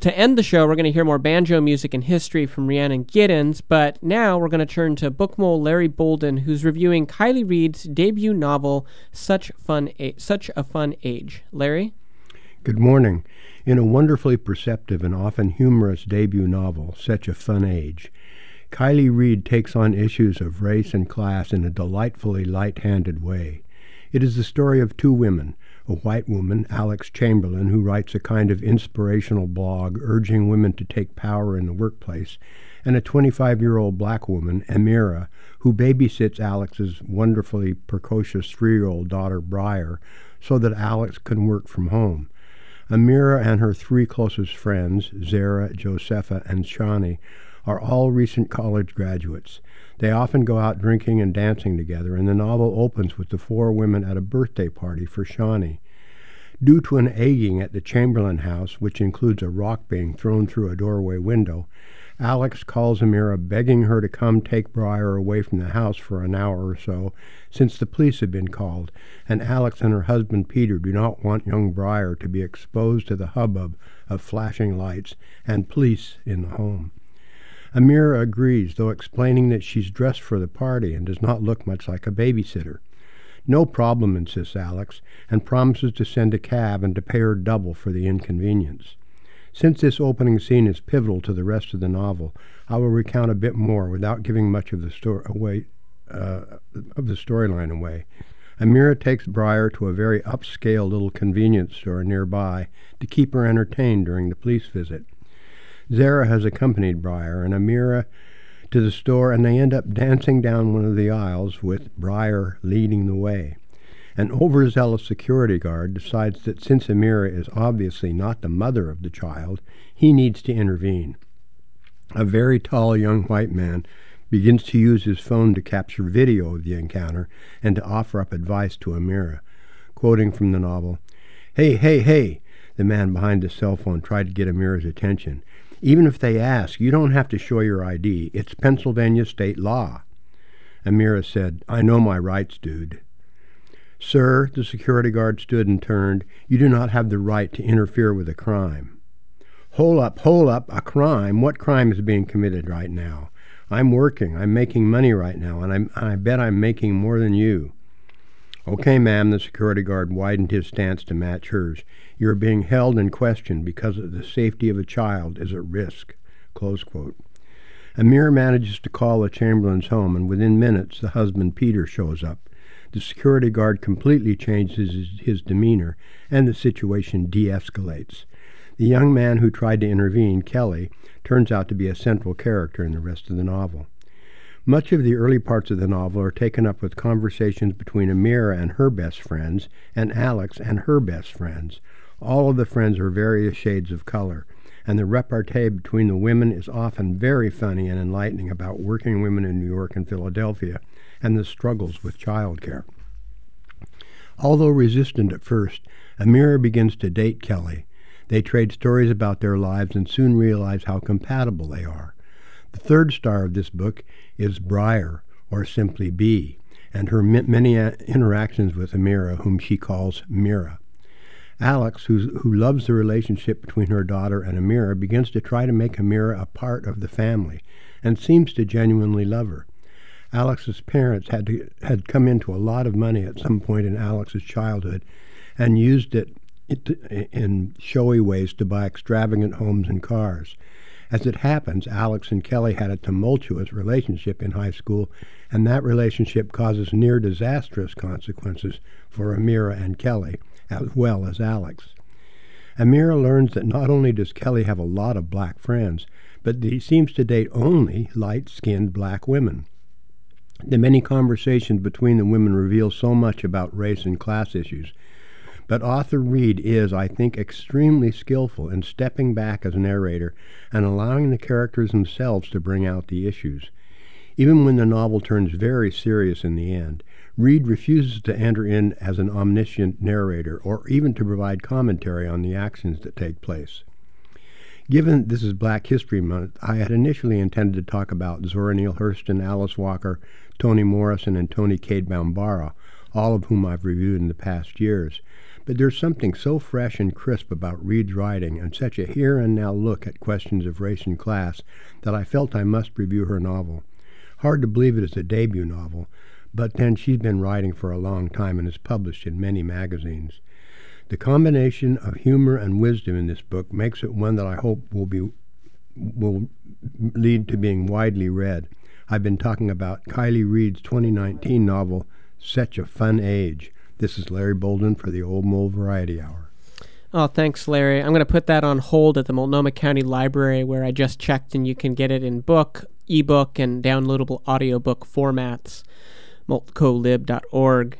To end the show, we're going to hear more banjo music and history from Rhiannon Giddens, but now we're going to turn to Bookmole Larry Bolden, who's reviewing Kiley Reid's debut novel, Such a Fun Age. Larry? Good morning. In a wonderfully perceptive and often humorous debut novel, Such a Fun Age, Kiley Reid takes on issues of race and class in a delightfully light-handed way. It is the story of two women, a white woman, Alix Chamberlain, who writes a kind of inspirational blog urging women to take power in the workplace, and a 25-year-old black woman, Emira, who babysits Alix's wonderfully precocious 3-year-old daughter, Briar, so that Alix can work from home. Emira and her three closest friends, Zara, Josepha, and Shaunie, are all recent college graduates. They often go out drinking and dancing together, and the novel opens with the four women at a birthday party for Shaunie. Due to an egging at the Chamberlain house, which includes a rock being thrown through a doorway window, Alix calls Emira begging her to come take Briar away from the house for an hour or so, since the police have been called, and Alix and her husband Peter do not want young Briar to be exposed to the hubbub of flashing lights and police in the home. Emira agrees, though explaining that she's dressed for the party and does not look much like a babysitter. No problem, insists Alix, and promises to send a cab and to pay her double for the inconvenience. Since this opening scene is pivotal to the rest of the novel, I will recount a bit more without giving much of the storyline away. Emira takes Briar to a very upscale little convenience store nearby to keep her entertained during the police visit. Zara has accompanied Briar and Emira to the store, and they end up dancing down one of the aisles with Briar leading the way. An overzealous security guard decides that since Emira is obviously not the mother of the child, he needs to intervene. A very tall young white man begins to use his phone to capture video of the encounter and to offer up advice to Emira. Quoting from the novel, "Hey, hey, hey," the man behind the cell phone tried to get Emira's attention. "Even if they ask, you don't have to show your ID. It's Pennsylvania state law." Emira said, "I know my rights, dude." "Sir," the security guard stood and turned, "you do not have the right to interfere with a crime." Hold up, a crime? What crime is being committed right now? I'm working, I'm making money right now, and I bet I'm making more than you." "Okay, ma'am," the security guard widened his stance to match hers. "You're being held in question because of the safety of a child is at risk." Close quote. Emira manages to call the Chamberlain's home, and within minutes the husband Peter shows up. The security guard completely changes his demeanor, and the situation de-escalates. The young man who tried to intervene, Kelly, turns out to be a central character in the rest of the novel. Much of the early parts of the novel are taken up with conversations between Emira and her best friends, and Alix and her best friends. All of the friends are various shades of color, and the repartee between the women is often very funny and enlightening about working women in New York and Philadelphia and the struggles with childcare. Although resistant at first, Emira begins to date Kelly. They trade stories about their lives and soon realize how compatible they are. The third star of this book is Briar, or simply B, and her many interactions with Emira, whom she calls Mira. Alix, who loves the relationship between her daughter and Emira, begins to try to make Emira a part of the family, and seems to genuinely love her. Alix's parents had come into a lot of money at some point in Alix's childhood, and used it in showy ways to buy extravagant homes and cars. As it happens, Alix and Kelly had a tumultuous relationship in high school, and that relationship causes near disastrous consequences for Emira and Kelly, as well as Alix. Emira learns that not only does Kelly have a lot of black friends, but that he seems to date only light-skinned black women. The many conversations between the women reveal so much about race and class issues, but author Reid is, I think, extremely skillful in stepping back as narrator and allowing the characters themselves to bring out the issues. Even when the novel turns very serious in the end, Reid refuses to enter in as an omniscient narrator or even to provide commentary on the actions that take place. Given that this is Black History Month, I had initially intended to talk about Zora Neale Hurston, Alice Walker, Toni Morrison, and Toni Cade Bambara, all of whom I've reviewed in the past years. but there's something so fresh and crisp about Reid's writing and such a here-and-now look at questions of race and class that I felt I must review her novel. Hard to believe it is a debut novel, but then she's been writing for a long time and is published in many magazines. The combination of humor and wisdom in this book makes it one that I hope will lead to being widely read. I've been talking about Kiley Reid's 2019 novel, Such a Fun Age. This is Larry Bolden for the Old Mole Variety Hour. Oh, thanks, Larry. I'm going to put that on hold at the Multnomah County Library, where I just checked, and you can get it in book, ebook, and downloadable audiobook formats. multcolib.org.